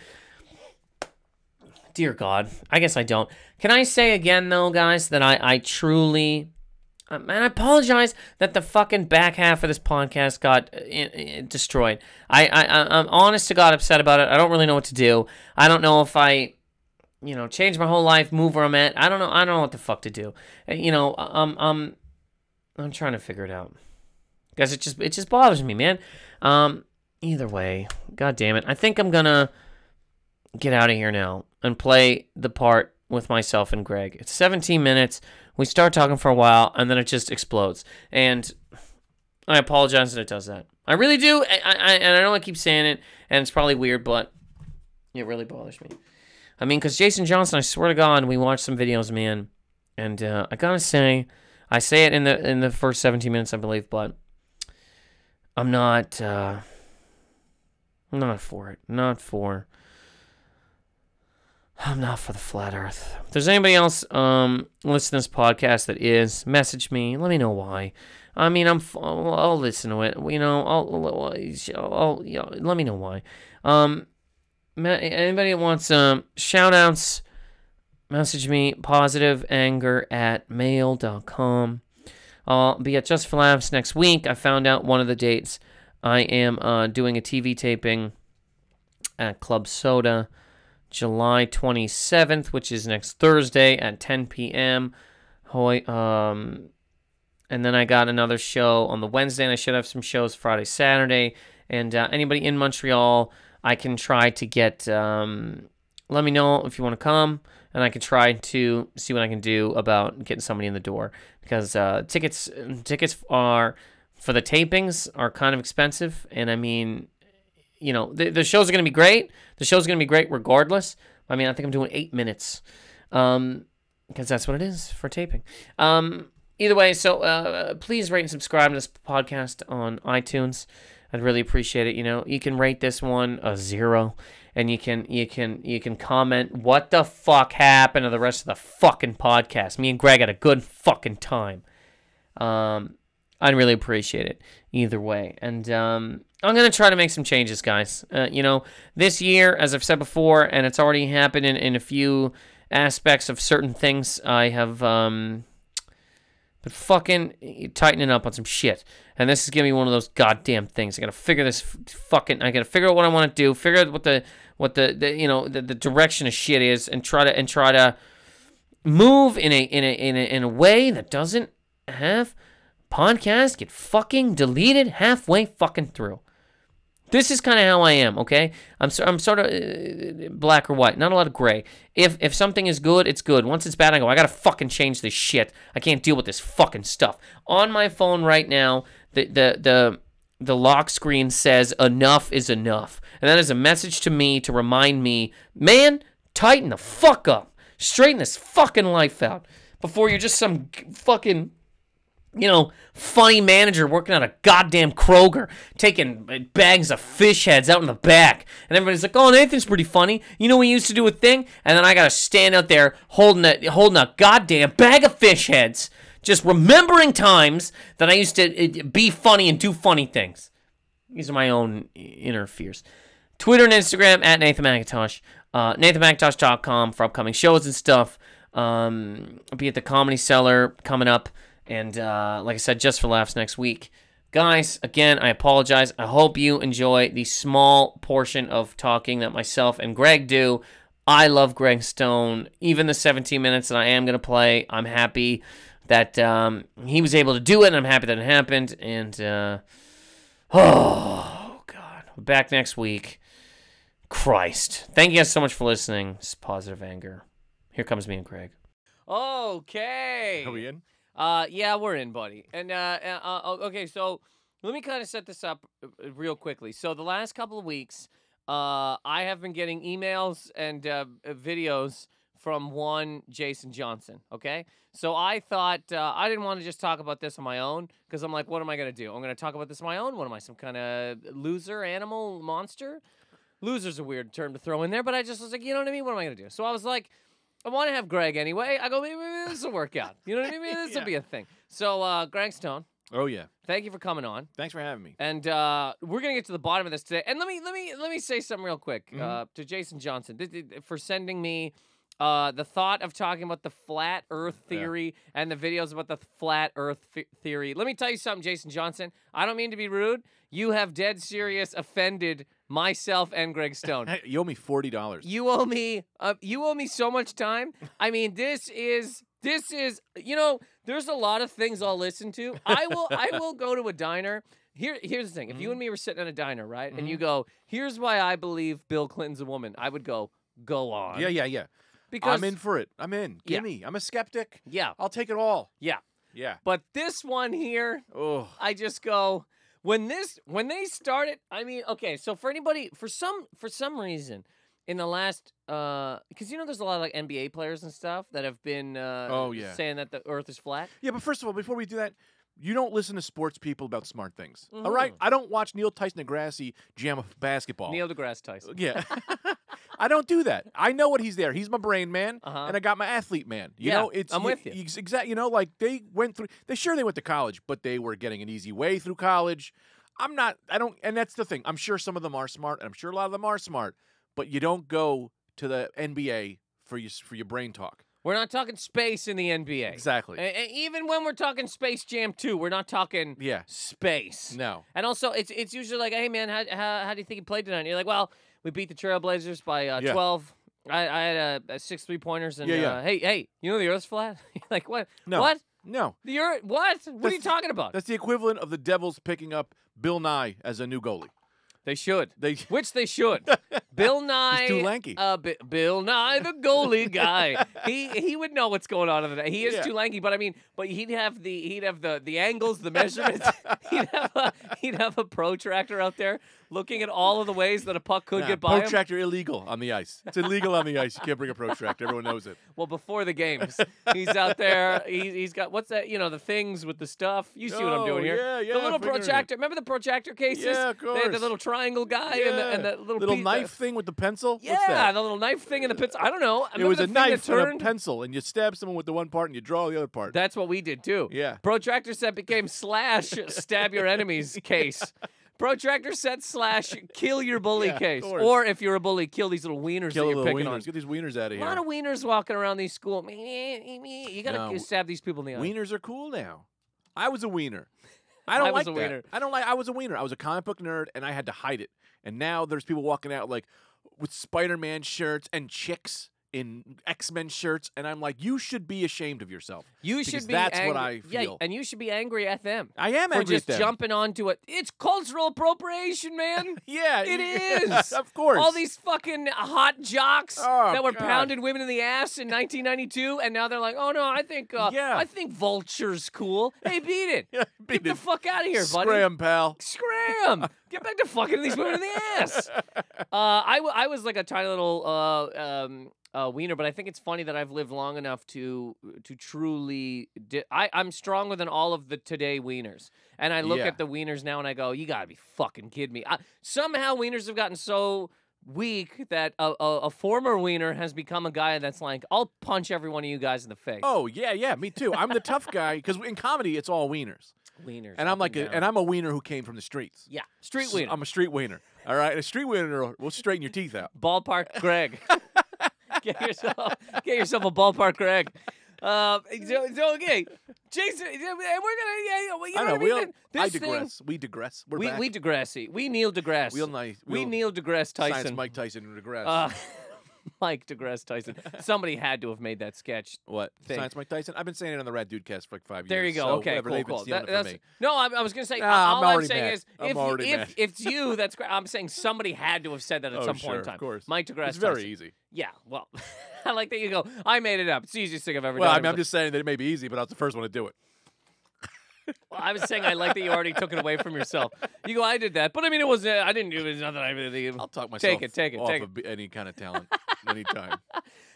Dear God, I guess I don't. Can I say again though, guys, that I I truly um, and I apologize that the fucking back half of this podcast got uh, uh, destroyed. I, I I'm honest to God upset about it. I don't really know what to do. I don't know if I you know, change my whole life, move where I'm at. I don't know. I don't know what the fuck to do. You know, um, um, I'm trying to figure it out. Guys, it just, it just bothers me, man. Um, either way, God damn it. I think I'm gonna get out of here now and play the part with myself and Greg. It's seventeen minutes. We start talking for a while and then it just explodes. And I apologize that it does that. I really do. I, I, and I know I keep saying it and it's probably weird, but it really bothers me. I mean, because Jason Johnson, I swear to God, we watched some videos, man, and uh, I gotta say, I say it in the in the first seventeen minutes, I believe, but I'm not, uh, not for it, not for, I'm not for the flat earth. If there's anybody else um, listening to this podcast that is, message me, let me know why. I mean, I'm, I'll, I'll listen to it, you know, I'll, I'll, I'll you know, let me know why. Um, Anybody that wants um, shout-outs, message me, positiveanger at mail dot com. I'll be at Just for Laughs next week. I found out one of the dates. I am uh, doing a T V taping at Club Soda July twenty-seventh, which is next Thursday at ten p.m. Hoy, um, and then I got another show on the Wednesday, and I should have some shows Friday, Saturday. And uh, anybody in Montreal... I can try to get, um, let me know if you want to come, and I can try to see what I can do about getting somebody in the door, because uh, tickets tickets are, for the tapings, are kind of expensive, and I mean, you know, the, the shows are going to be great. The show's going to be great regardless. I mean, I think I'm doing eight minutes um, because that's what it is for taping. Um, either way, so uh, please rate and subscribe to this podcast on iTunes. I'd really appreciate it. You know, you can rate this one a zero, and you can you can you can comment what the fuck happened to the rest of the fucking podcast. Me and Greg had a good fucking time. Um, I'd really appreciate it either way. And um, I'm going to try to make some changes, guys. Uh, you know, this year, as I've said before, and it's already happened in, in a few aspects of certain things, I have um, been fucking tightening up on some shit. And this is going to be one of those goddamn things. I got to figure this fucking, I got to figure out what I want to do, figure out what the, what the, the you know, the, the direction of shit is, and try to, and try to move in a, in a, in a, in a way that doesn't have podcasts get fucking deleted halfway fucking through. This is kind of how I am, okay? I'm so, I'm sort of uh, black or white, not a lot of gray. If if something is good, it's good. Once it's bad, I go, I gotta fucking change this shit. I can't deal with this fucking stuff. On my phone right now, the the the the lock screen says enough is enough, and that is a message to me to remind me, man, tighten the fuck up, straighten this fucking life out before you're just some fucking, you know, funny manager working at a goddamn Kroger, taking bags of fish heads out in the back. And everybody's like, oh, Nathan's pretty funny. You know, we used to do a thing. And then I got to stand out there holding a, holding a goddamn bag of fish heads, just remembering times that I used to be funny and do funny things. These are my own inner fears. Twitter and Instagram, at Nathan McIntosh. Uh, Nathan McIntosh dot com for upcoming shows and stuff. Um, I'll be at the Comedy Cellar coming up. And uh, like I said, Just for Laughs next week. Guys, again, I apologize. I hope you enjoy the small portion of talking that myself and Greg do. I love Greg Stone. Even the seventeen minutes that I am going to play, I'm happy that um, he was able to do it, and I'm happy that it happened. And, uh, oh, God. We're back next week. Christ. Thank you guys so much for listening. It's Positive Anger. Here comes me and Greg. Okay. Are we in? Uh, yeah, we're in, buddy. And, uh, uh, okay, so let me kind of set this up real quickly. So the last couple of weeks, uh, I have been getting emails and, uh, videos from one Jason Johnson, okay? So I thought, uh, I didn't want to just talk about this on my own, because I'm like, what am I going to do? I'm going to talk about this on my own? What am I, some kind of loser, animal, monster? Loser's a weird term to throw in there, but I just was like, you know what I mean? What am I going to do? So I was like... I want to have Greg anyway. I go, maybe, maybe this will work out. You know what I mean? This will yeah. be a thing. So, uh, Greg Stone. Oh yeah. Thank you for coming on. Thanks for having me. And uh, we're gonna get to the bottom of this today. And let me let me let me say something real quick mm-hmm. uh, to Jason Johnson th- th- for sending me uh, the thought of talking about the flat Earth theory yeah. and the videos about the flat Earth f- theory. Let me tell you something, Jason Johnson. I don't mean to be rude. You have dead serious offended myself and Greg Stone. You owe me forty dollars. You owe me. Uh, you owe me so much time. I mean, this is this is. You know, there's a lot of things I'll listen to. I will. I will go to a diner. Here, here's the thing. If mm-hmm. you and me were sitting at a diner, right, mm-hmm. and you go, "Here's why I believe Bill Clinton's a woman," I would go, "Go on." Yeah, yeah, yeah. Because I'm in for it. I'm in. Give yeah. me. I'm a skeptic. Yeah. I'll take it all. Yeah. Yeah. But this one here, oh. I just go. When this, when they started, I mean, okay, so for anybody, for some, for some reason, in the last, because uh, you know, there's a lot of like N B A players and stuff that have been, uh, oh, yeah. saying that the Earth is flat. Yeah, but first of all, before we do that, you don't listen to sports people about smart things, mm-hmm. all right? I don't watch Neil Tyson deGrasse jam of basketball. Neil deGrasse Tyson. Yeah, I don't do that. I know what he's there. He's my brain man, uh-huh. and I got my athlete man. You yeah, know, it's I'm with you. you. Exactly. You know, like they went through. They sure they went to college, but they were getting an easy way through college. I'm not. I don't. And that's the thing. I'm sure some of them are smart, and I'm sure a lot of them are smart, but you don't go to the N B A for your for your brain talk. We're not talking space in the N B A. Exactly. And even when we're talking Space Jam two, we're not talking yeah. space. No. And also, it's it's usually like, hey, man, how how, how do you think you played tonight? And you're like, well, we beat the Trailblazers by uh, yeah. twelve. I, I had uh, six three-pointers. And yeah, yeah. Uh, hey, hey, you know the Earth's flat? Like, what? No. What? No. The Earth? What? What that's, are you talking about? That's the equivalent of the Devils picking up Bill Nye as a new goalie. They should. They which they should. Bill Nye. He's too lanky. Uh, B- Bill Nye, the goalie guy. he he would know what's going on in that. He is yeah. too lanky, but I mean, but he'd have the he'd have the, the angles, the measurements. he'd have a, he'd have a protractor out there looking at all of the ways that a puck could nah, get by him. Protractor illegal on the ice. It's illegal on the ice. You can't bring a protractor. Everyone knows it. Well, before the games, he's out there. He, he's got, what's that, you know, the things with the stuff. You see oh, what I'm doing here. Yeah, yeah. The little protractor. It. Remember the protractor cases? Yeah, of course. They had the little triangle guy yeah. and, the, and the little... Little piece, knife the, thing with the pencil? Yeah, what's that? The little knife thing and the pencil. I don't know. I it was a knife and a pencil, and you stab someone with the one part and you draw the other part. That's what we did, too. Yeah. Protractor set became slash stab your enemies case. Protractor set slash kill your bully yeah, case. Or if you're a bully, kill these little wieners kill that you're picking wieners. on. Get these wieners out of here. A lot of wieners walking around these schools. You got to no. stab these people in the eye. Wieners are cool now. I was a wiener. I don't I like was a that. Wiener. I don't like I was a wiener. I was a comic book nerd, and I had to hide it. And now there's people walking out like with Spider-Man shirts and chicks in X-Men shirts, and I'm like, you should be ashamed of yourself. You should be that's angry. What I feel. Yeah, and you should be angry at them. I am angry at them. For just jumping onto it. It's cultural appropriation, man. yeah. It is. Of course. All these fucking hot jocks oh, that were God. pounding women in the ass in nineteen ninety-two, and now they're like, oh, no, I think uh, yeah. I think Vulture's cool. Hey, beat it. yeah, beat Get it. the fuck out of here, buddy. Scram, pal. Scram. Get back to fucking these women in the ass. uh, I, w- I was like a tiny little... Uh, um, Uh, wiener, but I think it's funny that I've lived long enough to to truly. Di- I I'm stronger than all of the today wieners, and I look yeah. at the wieners now and I go, "You gotta be fucking kidding me!" I, somehow wieners have gotten so weak that a, a, a former wiener has become a guy that's like, "I'll punch every one of you guys in the face." Oh yeah, yeah, me too. I'm the tough guy because in comedy it's all wieners. Wieners, and I'm like, a, and I'm a wiener who came from the streets. Yeah, street wiener. So I'm a street wiener. All right, and a street wiener will straighten your teeth out. Ballpark Greg. Get yourself, get yourself a ballpark, Greg. Uh, so, so okay, Jason, and we're gonna. Yeah, you know I know. What I, mean? we all, I digress. Thing, we digress. We're we back. we digressy. We Neil deGrasse. We'll, we'll, we Neil deGrasse Tyson. Science Mike Tyson and deGrasse. Uh, Mike deGrasse Tyson. Somebody had to have made that sketch. What? Thing. Science Mike Tyson? I've been saying it on the Rad Dudecast for like five years. There you go. So okay, cool, cool. That, that's, no, I, I was going to say, nah, uh, all I'm, I'm saying mad. is, I'm if, if, if it's you, that's great. I'm saying somebody had to have said that at oh, some sure, point in time. Of course. Mike deGrasse It's Tyson. Very easy. Yeah, well, I like that you go, I made it up. It's the easiest thing I've ever well, done. Well, I mean, I'm just saying that it may be easy, but I was the first one to do it. Well, I was saying I like that you already took it away from yourself. You go, I did that, but I mean, it wasn't. I didn't do it. Nothing. I really. I'll talk myself. Take it. Take it. Off take it. Of any kind of talent, anytime.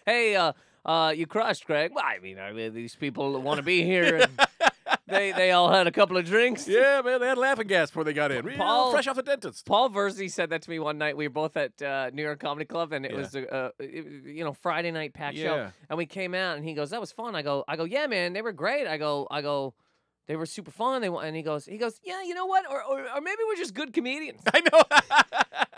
Hey, uh, uh, you crushed, Greg. Well, I mean, I mean these people want to be here. And they they all had a couple of drinks. Yeah, man, they had laughing gas before they got in. Paul, fresh off the dentist. Paul Verzi said that to me one night. We were both at uh, New York Comedy Club, and it yeah. was a, a, you know, Friday night packed yeah. show. And we came out, and he goes, "That was fun." I go, I go, yeah, man, they were great. I go, I go. They were super fun. They and he goes, he goes, yeah, you know what? Or or, or maybe we're just good comedians. I know.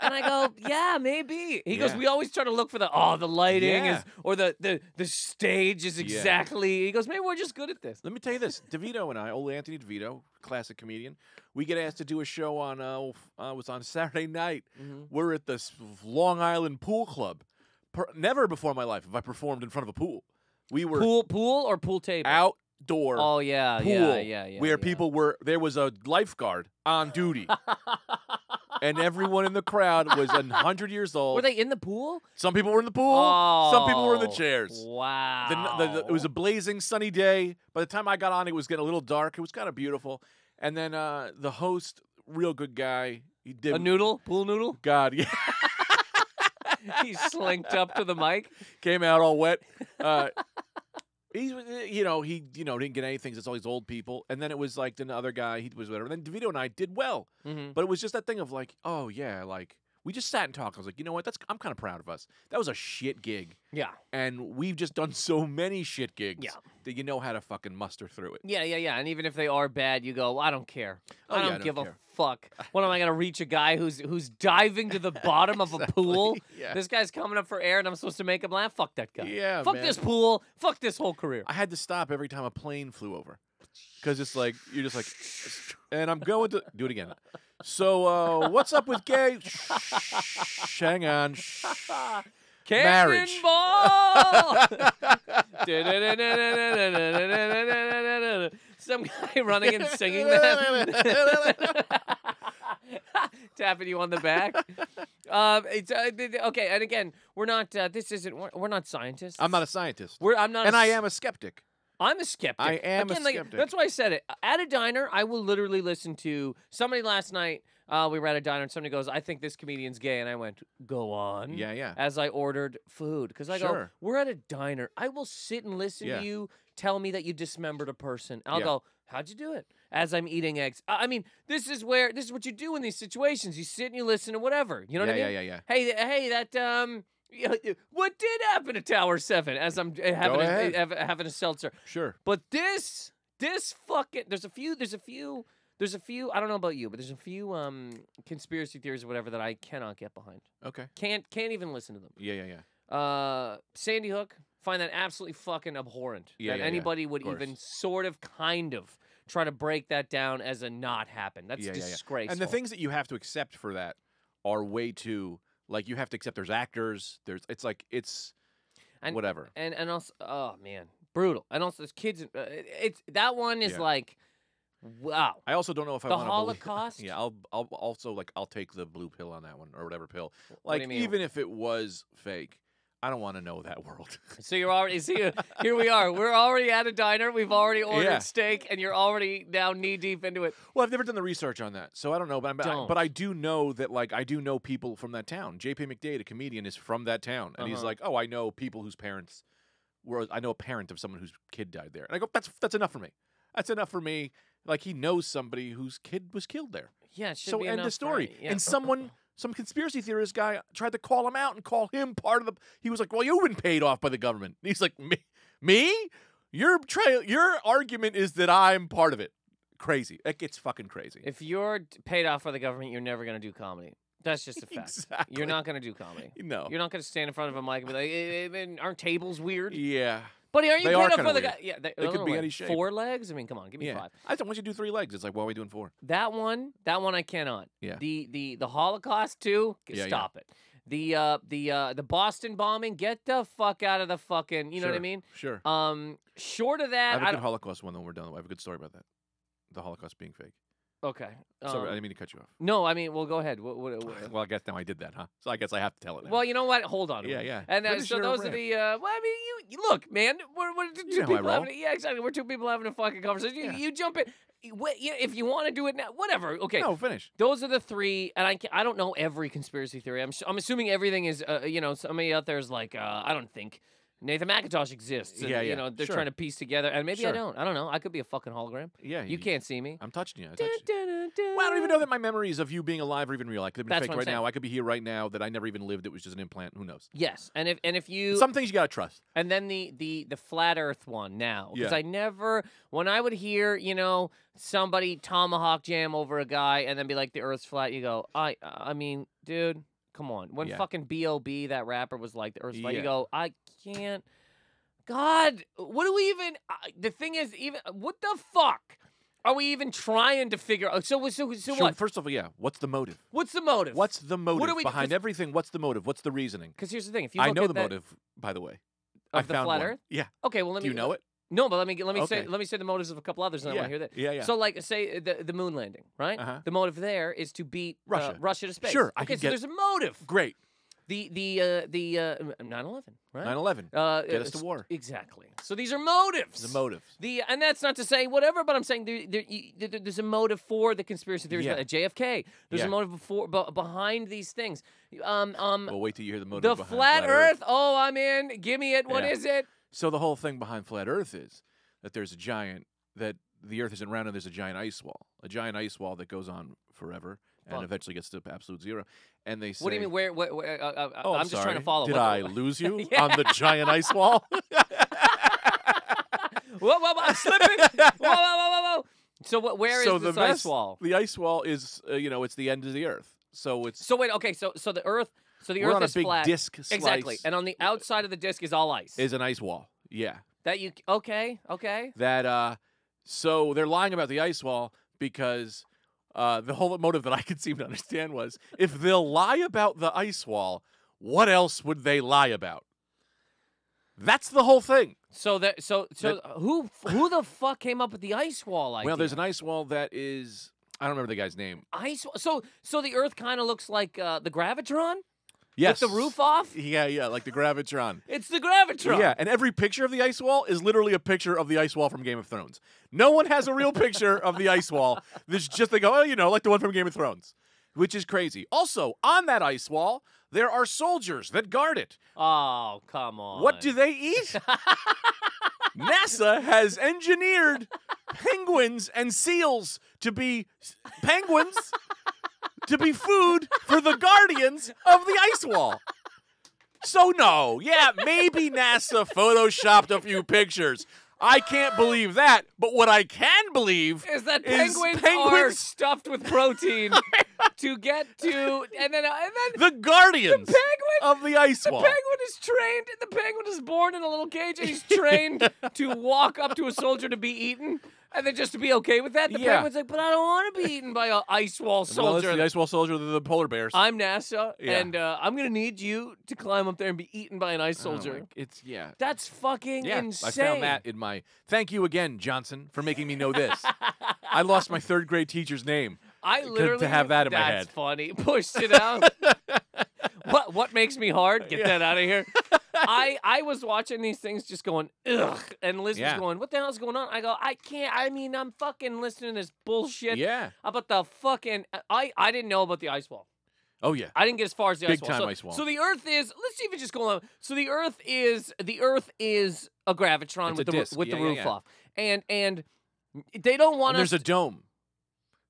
And I go, yeah, maybe. He yeah. goes, we always try to look for the oh, the lighting yeah. is or the the the stage is exactly. Yeah. He goes, maybe we're just good at this. Let me tell you this: DeVito and I, old Anthony DeVito, classic comedian, we get asked to do a show on uh, uh it was on Saturday night. Mm-hmm. We're at this Long Island Pool Club. Per, never before in my life have I performed in front of a pool. We were pool pool or pool table out. Door oh yeah pool yeah yeah yeah where yeah. people were there was a lifeguard on duty and everyone in the crowd was one hundred years old. Were they in the pool? Some people were in the pool. Oh, some people were in the chairs. Wow. The, the, the, it was a blazing sunny day. By the time I got on, it was getting a little dark. It was kind of beautiful. And then uh the host, real good guy, he did a noodle pool noodle god yeah he slinked up to the mic, came out all wet. uh He's, you know, he, you know, didn't get anything. It's all these old people, and then it was like the other guy. He was whatever. And then DeVito and I did well, mm-hmm. but it was just that thing of like, oh yeah, like we just sat and talked. I was like, you know what? That's I'm kind of proud of us. That was a shit gig. Yeah. And we've just done so many shit gigs yeah. that you know how to fucking muster through it. Yeah, yeah, yeah. And even if they are bad, you go, I don't care. Oh, I, don't yeah, I don't give care. a fuck. When am I gonna reach a guy who's who's diving to the bottom exactly. of a pool? Yeah. This guy's coming up for air, and I'm supposed to make him laugh. Fuck that guy. Yeah. Fuck man. this pool. Fuck this whole career. I had to stop every time a plane flew over, because it's like you're just like, and I'm going to do it again. So uh, what's up with gay? Shh, hang on. Shh. Marriage. Ball. Some guy running and singing that. Tapping you on the back. Um, it's, uh, okay, and again, we're not. Uh, this isn't. We're, we're not scientists. I'm not a scientist. We're. I'm not. And a, I am a skeptic. I'm a skeptic. I am Again, a skeptic. Like, that's why I said it. At a diner, I will literally listen to somebody last night. Uh, we were at a diner and somebody goes, I think this comedian's gay. And I went, go on. Yeah, yeah. As I ordered food. Because I sure. go, we're at a diner. I will sit and listen yeah. to you tell me that you dismembered a person. I'll yeah. go, how'd you do it? As I'm eating eggs. I mean, this is where, this is what you do in these situations. You sit and you listen to whatever. You know yeah, what I mean? Yeah, yeah, yeah. Hey, hey, that, um... what did happen to Tower seven as I'm having a, having a seltzer? Sure. But this, this fucking, there's a few, there's a few, there's a few, I don't know about you, but there's a few um, conspiracy theories or whatever that I cannot get behind. Okay. Can't, can't even listen to them. Yeah, yeah, yeah. Uh, Sandy Hook, find that absolutely fucking abhorrent. Yeah, that yeah, anybody yeah. would even sort of, kind of. Try to break that down as a not happen. That's yeah, disgraceful. Yeah, yeah. And the things that you have to accept for that are way too, like, you have to accept there's actors. There's, it's like, it's and, whatever. And and also, oh man, brutal. And also, there's kids. Uh, it, it's that one is yeah. like, wow. I also don't know if the I want to Holocaust. Believe, yeah, I'll I'll also like I'll take the blue pill on that one or whatever pill. Like, what even if it was fake. I don't want to know that world. So you're already, so you, here we are. We're already at a diner. We've already ordered yeah. steak, and you're already now knee deep into it. Well, I've never done the research on that, so I don't know. But, I'm, don't. I, but I do know that, like, I do know people from that town. J P. McDade, a comedian, is from that town. And uh-huh. he's like, oh, I know people whose parents were, I know a parent of someone whose kid died there. And I go, that's that's enough for me. That's enough for me. Like, he knows somebody whose kid was killed there. Yeah, it should so be end the story. Yeah. And someone... Some conspiracy theorist guy tried to call him out and call him part of the... He was like, well, you've been paid off by the government. And he's like, me? me? Your tra- your argument is that I'm part of it. Crazy. It gets fucking crazy. If you're paid off by the government, you're never going to do comedy. That's just a fact. Exactly. You're not going to do comedy. No. You're not going to stand in front of a mic and be like, I- I- I- aren't tables weird? Yeah. But are you they paid off by the guy? Yeah, they, they could be like, any shape. Four legs? I mean, come on, give me yeah. five. I don't want you to do three legs. It's like, why are we doing four? That one, that one I cannot. Yeah. The the the Holocaust too. Yeah, stop yeah. it. The uh the uh the Boston bombing. Get the fuck out of the fucking. You know sure, what I mean? Sure. Um, short of that, I have a I good Holocaust one. Then we're done. I have a good story about that. The Holocaust being fake. Okay. Um, Sorry, I didn't mean to cut you off. No, I mean, well, go ahead. What, what, what? Well, I guess now I did that, huh? So I guess I have to tell it now. Well, you know what? Hold on. Yeah, yeah. And uh, so those rant? Are the, uh, well, I mean, you, look, man, we're, we're two you know people having a, yeah, exactly. We're two people having a fucking conversation. You, yeah. you jump in. If you want to do it now, whatever. Okay. No, finish. Those are the three, and I can, I don't know every conspiracy theory. I'm I'm assuming everything is, uh, you know, somebody out there is like, uh, I don't think Nathan McIntosh exists. And, yeah, yeah. You know, they're sure. trying to piece together. And maybe sure. I don't. I don't know. I could be a fucking hologram. Yeah. You, you can't see me. I'm touching you. I, dun, dun, dun, dun. Well, I don't even know that my memories of you being alive are even real. I could have been That's faked right saying. Now. I could be here right now that I never even lived. It was just an implant. Who knows? Yes. And if and if you... Some things you got to trust. And then the, the, the flat earth one now. Because yeah. I never... When I would hear, you know, somebody tomahawk jam over a guy and then be like, the earth's flat, you go, I, I mean, dude... Come on. When yeah. fucking B O B, that rapper, was like, the earth's flat, yeah. you go, I can't. God, what do we even, uh, the thing is, even, what the fuck are we even trying to figure out? So, so, so sure, what? First of all, yeah, what's the motive? What's the motive? What's the motive what we, behind everything? What's the motive? What's the reasoning? Because here's the thing. If you look I know at the that, motive, by the way. Of I the found flat one. Earth? Yeah. Okay, well, let me. Do you know it? No, but let me let me okay. say let me say the motives of a couple others, and yeah. I want to hear that. Yeah, yeah. So, like, say the, the moon landing, right? Uh-huh. The motive there is to beat Russia, uh, Russia to space. Sure, okay, I can so get... there's a motive. Great. The the uh, the uh, nine eleven, right? nine eleven. Uh, get us to war. Exactly. So these are motives. The motives. The and that's not to say whatever, but I'm saying there, there, you, there, there's a motive for the conspiracy theories. Yeah. About J F K. There's yeah. a motive before b- behind these things. Um um. Well, wait till you hear the motive. The behind flat, flat Earth. Earth. Oh, I'm in. Give me it. What yeah. is it? So the whole thing behind flat Earth is that there's a giant, that the Earth isn't round and there's a giant ice wall. A giant ice wall that goes on forever and Fun. Eventually gets to absolute zero. And they say... What do you mean? Where? where, where uh, uh, oh, I'm, I'm just sorry. Trying to follow. Did what, I what, lose you yeah. on the giant ice wall? Whoa, whoa, whoa, I'm slipping! Whoa, whoa, whoa, whoa, whoa! So what, where so is this mess, ice wall? The ice wall is, uh, you know, it's the end of the Earth. So it's... So wait, okay, so so the Earth... So the We're Earth on a is big flat. Disc slice. Exactly, and on the outside of the disc is all ice. Is an ice wall, yeah. That you okay? Okay. That uh, so they're lying about the ice wall because uh, the whole motive that I could seem to understand was if they'll lie about the ice wall, what else would they lie about? That's the whole thing. So that so so that, who who the fuck came up with the ice wall idea? Well, there's an ice wall that is I don't remember the guy's name. Ice so so the Earth kind of looks like uh, the Gravitron. Yes. With the roof off? Yeah, yeah, like the Gravitron. It's the Gravitron. Yeah, and every picture of the ice wall is literally a picture of the ice wall from Game of Thrones. No one has a real picture of the ice wall. There's just, they go, oh, you know, like the one from Game of Thrones, which is crazy. Also, on that ice wall, there are soldiers that guard it. Oh, come on. What do they eat? NASA has engineered penguins and seals to be penguins to be food for the guardians of the ice wall. So no, yeah, maybe NASA photoshopped a few pictures. I can't believe that, but what I can believe is that penguins, is penguins are stuffed with protein to get to, and then and then the guardians the penguin, of the ice wall. The penguin is trained. The penguin is born in a little cage, and he's trained to walk up to a soldier to be eaten. And then just to be okay with that, the yeah. penguin's like, but I don't want to be eaten by an ice wall soldier. Well, it's the ice wall soldier, they're the polar bears. I'm NASA, yeah. and uh, I'm going to need you to climb up there and be eaten by an ice soldier. Oh, it's, yeah. That's fucking yeah. insane. I found that in my, thank you again, Johnson, for making me know this. I lost my third grade teacher's name I literally, to have that in my head. That's funny. Pushed it out. What what makes me hard? Get yeah. that out of here. I, I was watching these things just going, ugh. And Liz yeah. was going, what the hell's going on? I go, I can't. I mean, I'm fucking listening to this bullshit. Yeah. About the fucking, I, I didn't know about the ice wall. Oh, yeah. I didn't get as far as the Big ice wall. Big time so, ice wall. So the Earth is, let's see if it's just going on. So the Earth is, the Earth is a Gravitron it's with, a the, with yeah, the roof yeah, yeah. off. And, and they don't want us. There's a dome.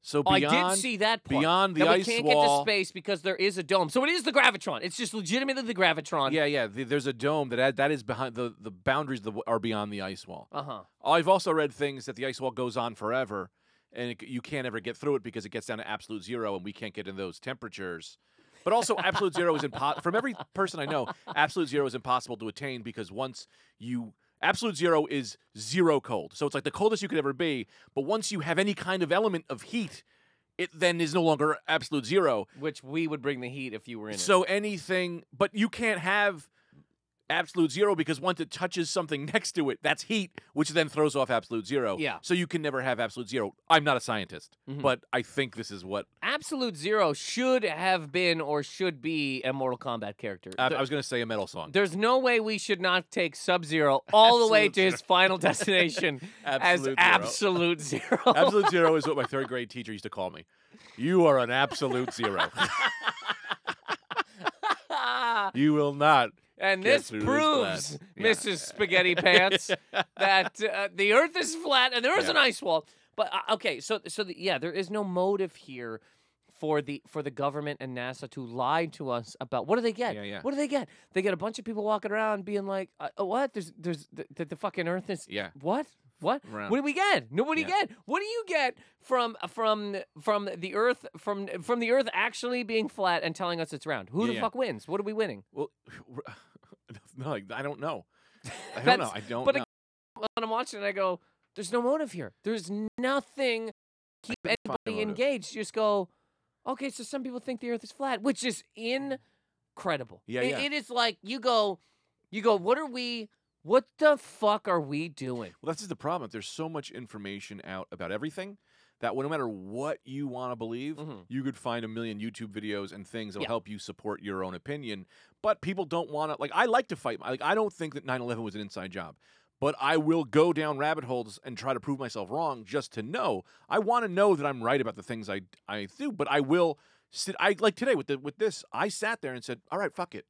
So beyond, oh, I did see that part. Beyond the that ice wall. We can't wall. get to space because there is a dome. So it is the Gravitron. It's just legitimately the Gravitron. Yeah, yeah. The, there's a dome that that is behind the, the boundaries that are beyond the ice wall. Uh-huh. I've also read things that the ice wall goes on forever, and it, you can't ever get through it because it gets down to absolute zero, and we can't get in those temperatures. But also, absolute zero is impossible. From every person I know, absolute zero is impossible to attain because once you... Absolute zero is zero cold. So it's like the coldest you could ever be. But once you have any kind of element of heat, it then is no longer absolute zero. Which we would bring the heat if you were in it. So anything, but you can't have absolute zero because once it touches something next to it, that's heat, which then throws off absolute zero. Yeah. So you can never have absolute zero. I'm not a scientist, mm-hmm. but I think this is what... Absolute zero should have been or should be a Mortal Kombat character. I, I was going to say a metal song. There's no way we should not take Sub-Zero all absolute the way to zero. his final destination as zero. Absolute Zero. Absolute Zero is what my third grade teacher used to call me. You are an absolute zero. You will not... And Get this proves, this Missus Yeah. Spaghetti Pants, that uh, the Earth is flat and there is yeah. an ice wall. But uh, okay, so so the, yeah, there is no motive here for the for the government and NASA to lie to us about what do they get? Yeah, yeah. What do they get? They get a bunch of people walking around being like, uh, "What? There's there's the, the, the fucking Earth is yeah. what? What? Around. What do we get? No, what do yeah. you get? What do you get from from from the Earth from from the Earth actually being flat and telling us it's round? Who yeah, the yeah. fuck wins? What are we winning? Well." No, I don't know. I don't know. I don't but know. But when I'm watching it, I go, there's no motive here. There's nothing keep anybody engaged. You just go, okay, so some people think the Earth is flat, which is incredible. Yeah, it, yeah. it is like, you go, you go, what are we, what the fuck are we doing? Well, that's just the problem. There's so much information out about everything that no matter what you want to believe, mm-hmm. you could find a million YouTube videos and things that will yeah. help you support your own opinion. But people don't want to, like, I like to fight. Like, I don't think that nine eleven was an inside job. But I will go down rabbit holes and try to prove myself wrong just to know. I want to know that I'm right about the things I, I do, but I will sit, I like today with the, with this, I sat there and said, all right, fuck it.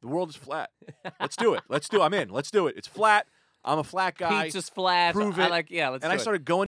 The world is flat. Let's do it. Let's do it. I'm in. Let's do it. It's flat. I'm a flat guy. Pizza's flat. Prove it. I like, yeah, let's and do I started it. going